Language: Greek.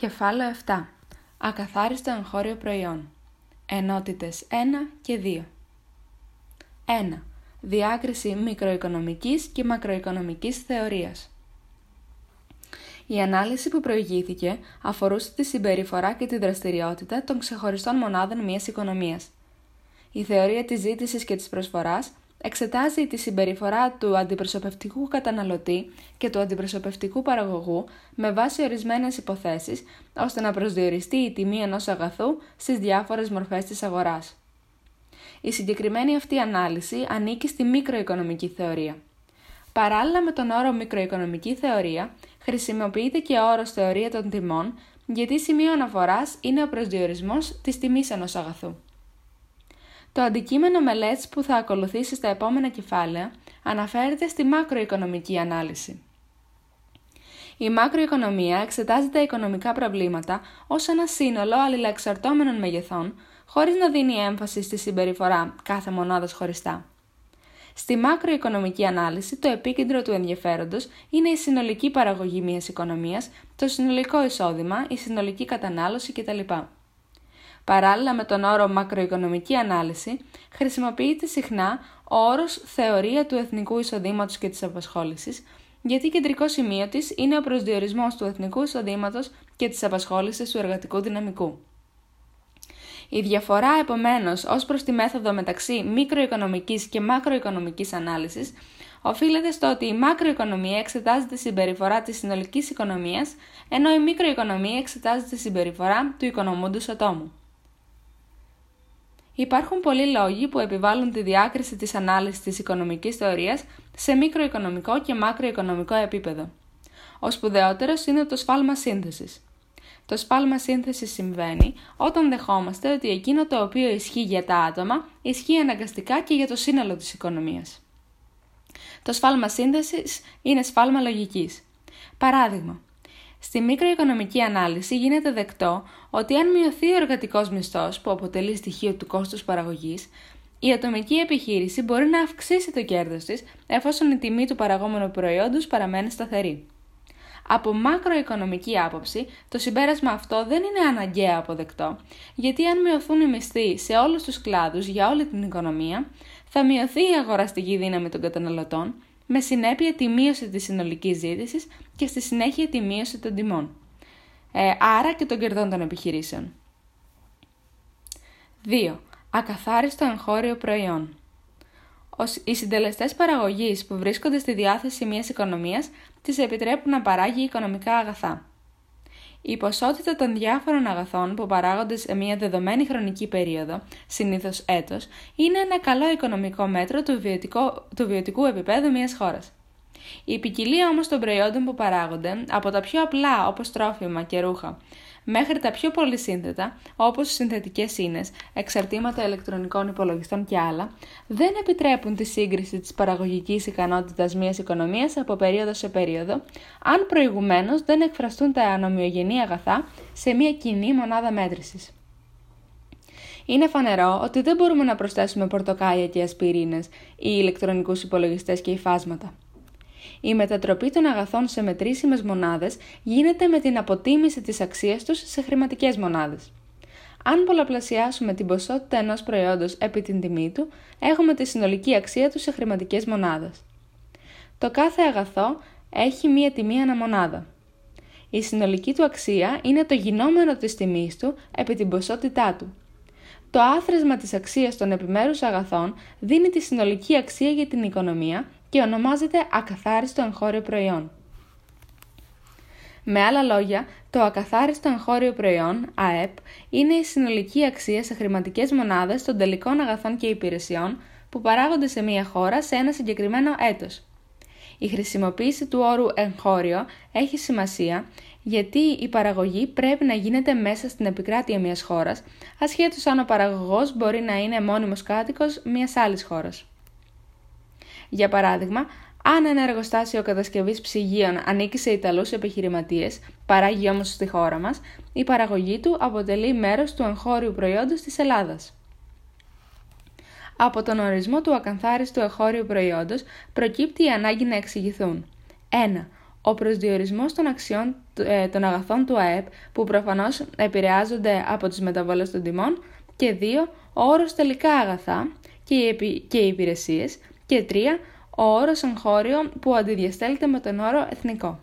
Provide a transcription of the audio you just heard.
Κεφάλαιο 7. Ακαθάριστο εγχώριο προϊόν. Ενότητες 1 και 2. 1. Διάκριση μικροοικονομικής και μακροοικονομικής θεωρίας. Η ανάλυση που προηγήθηκε αφορούσε τη συμπεριφορά και τη δραστηριότητα των ξεχωριστών μονάδων μιας οικονομίας. Η θεωρία της ζήτησης και της προσφοράς εξετάζει τη συμπεριφορά του αντιπροσωπευτικού καταναλωτή και του αντιπροσωπευτικού παραγωγού με βάση ορισμένες υποθέσεις, ώστε να προσδιοριστεί η τιμή ενός αγαθού στις διάφορες μορφές της αγοράς. Η συγκεκριμένη αυτή ανάλυση ανήκει στη μικροοικονομική θεωρία. Παράλληλα με τον όρο μικροοικονομική θεωρία, χρησιμοποιείται και ο όρος θεωρία των τιμών, γιατί σημείο αναφοράς είναι ο προσδιορισμός της τιμής ενός αγαθού. Το αντικείμενο μελέτης που θα ακολουθήσει στα επόμενα κεφάλαια αναφέρεται στη μακροοικονομική ανάλυση. Η μακροοικονομία εξετάζει τα οικονομικά προβλήματα ως ένα σύνολο αλληλεξαρτώμενων μεγεθών, χωρίς να δίνει έμφαση στη συμπεριφορά κάθε μονάδας χωριστά. Στη μακροοικονομική ανάλυση, το επίκεντρο του ενδιαφέροντος είναι η συνολική παραγωγή μιας οικονομίας, το συνολικό εισόδημα, η συνολική κατανάλωση κτλ. Παράλληλα με τον όρο μακροοικονομική ανάλυση, χρησιμοποιείται συχνά ο όρος θεωρία του εθνικού εισοδήματος και της απασχόλησης, γιατί κεντρικό σημείο της είναι ο προσδιορισμός του εθνικού εισοδήματος και της απασχόλησης του εργατικού δυναμικού. Η διαφορά, επομένως, ως προς τη μέθοδο μεταξύ μικροοικονομικής και μακροοικονομικής ανάλυσης, οφείλεται στο ότι η μακροοικονομία εξετάζει τη συμπεριφορά της συνολικής οικονομίας, ενώ η μικροοικονομία εξετάζει τη συμπεριφορά του οικονομούντος ατόμου. Υπάρχουν πολλοί λόγοι που επιβάλλουν τη διάκριση της ανάλυσης της οικονομικής θεωρίας σε μικροοικονομικό και μακροοικονομικό επίπεδο. Ο σπουδαιότερος είναι το σφάλμα σύνθεσης. Το σφάλμα σύνθεσης συμβαίνει όταν δεχόμαστε ότι εκείνο το οποίο ισχύει για τα άτομα ισχύει αναγκαστικά και για το σύνολο της οικονομίας. Το σφάλμα σύνθεσης είναι σφάλμα λογικής. Παράδειγμα, στη μικροοικονομική ανάλυση γίνεται δεκτό ότι αν μειωθεί ο εργατικός μισθός που αποτελεί στοιχείο του κόστους παραγωγής, η ατομική επιχείρηση μπορεί να αυξήσει το κέρδος της εφόσον η τιμή του παραγόμενου προϊόντος παραμένει σταθερή. Από μακροοικονομική άποψη, το συμπέρασμα αυτό δεν είναι αναγκαία αποδεκτό, γιατί αν μειωθούν οι μισθοί σε όλους τους κλάδους για όλη την οικονομία, θα μειωθεί η αγοραστική δύναμη των καταναλωτών, με συνέπεια τη μείωση της συνολικής ζήτησης και στη συνέχεια τη μείωση των τιμών, άρα και των κερδών των επιχειρήσεων. 2. Ακαθάριστο εγχώριο προϊόν. Οι συντελεστές παραγωγής που βρίσκονται στη διάθεση μιας οικονομίας της επιτρέπουν να παράγει οικονομικά αγαθά. Η ποσότητα των διάφορων αγαθών που παράγονται σε μια δεδομένη χρονική περίοδο, συνήθως έτος, είναι ένα καλό οικονομικό μέτρο του βιωτικού επίπεδου μιας χώρας. Η ποικιλία όμως των προϊόντων που παράγονται, από τα πιο απλά όπως τρόφιμα και ρούχα, μέχρι τα πιο πολυσύνθετα όπως συνθετικές ίνες, εξαρτήματα ηλεκτρονικών υπολογιστών και άλλα, δεν επιτρέπουν τη σύγκριση της παραγωγικής ικανότητας μιας οικονομίας από περίοδο σε περίοδο, αν προηγουμένως δεν εκφραστούν τα ανομοιογενή αγαθά σε μια κοινή μονάδα μέτρησης. Είναι φανερό ότι δεν μπορούμε να προσθέσουμε πορτοκάλια και ασπιρίνες ή ηλεκτρονικούς υπολογιστές και υφάσματα. Η μετατροπή των αγαθών σε μετρήσιμες μονάδες γίνεται με την αποτίμηση της αξίας τους σε χρηματικές μονάδες. Αν πολλαπλασιάσουμε την ποσότητα ενός προϊόντος επί την τιμή του, έχουμε τη συνολική αξία του σε χρηματικές μονάδες. Το κάθε αγαθό έχει μία τιμή αναμονάδα. Η συνολική του αξία είναι το γινόμενο της τιμής του επί την ποσότητά του. Το άθροισμα της αξίας των επιμέρους αγαθών δίνει τη συνολική αξία για την οικονομία και ονομάζεται ακαθάριστο εγχώριο προϊόν. Με άλλα λόγια, το ακαθάριστο εγχώριο προϊόν, ΑΕΠ, είναι η συνολική αξία σε χρηματικές μονάδες των τελικών αγαθών και υπηρεσιών που παράγονται σε μία χώρα σε ένα συγκεκριμένο έτος. Η χρησιμοποίηση του όρου εγχώριο έχει σημασία γιατί η παραγωγή πρέπει να γίνεται μέσα στην επικράτεια μιας χώρας, ασχέτως αν ο παραγωγός μπορεί να είναι μόνιμος κάτοικος μιας άλλης χώρας. Για παράδειγμα, αν ένα εργοστάσιο κατασκευής ψυγείων ανήκει σε Ιταλούς επιχειρηματίες, παράγει όμως στη χώρα μας, η παραγωγή του αποτελεί μέρος του εγχώριου προϊόντος της Ελλάδας. Από τον ορισμό του ακαθάριστου εγχώριου προϊόντος προκύπτει η ανάγκη να εξηγηθούν. 1. Ο προσδιορισμός των αξιών των αγαθών του ΑΕΠ, που προφανώς επηρεάζονται από τις μεταβολές των τιμών, και 2. Ο όρος τελικά αγαθά και οι υπηρεσίες, και 3. Ο όρος εγχώριο, που αντιδιαστέλλεται με τον όρο εθνικό.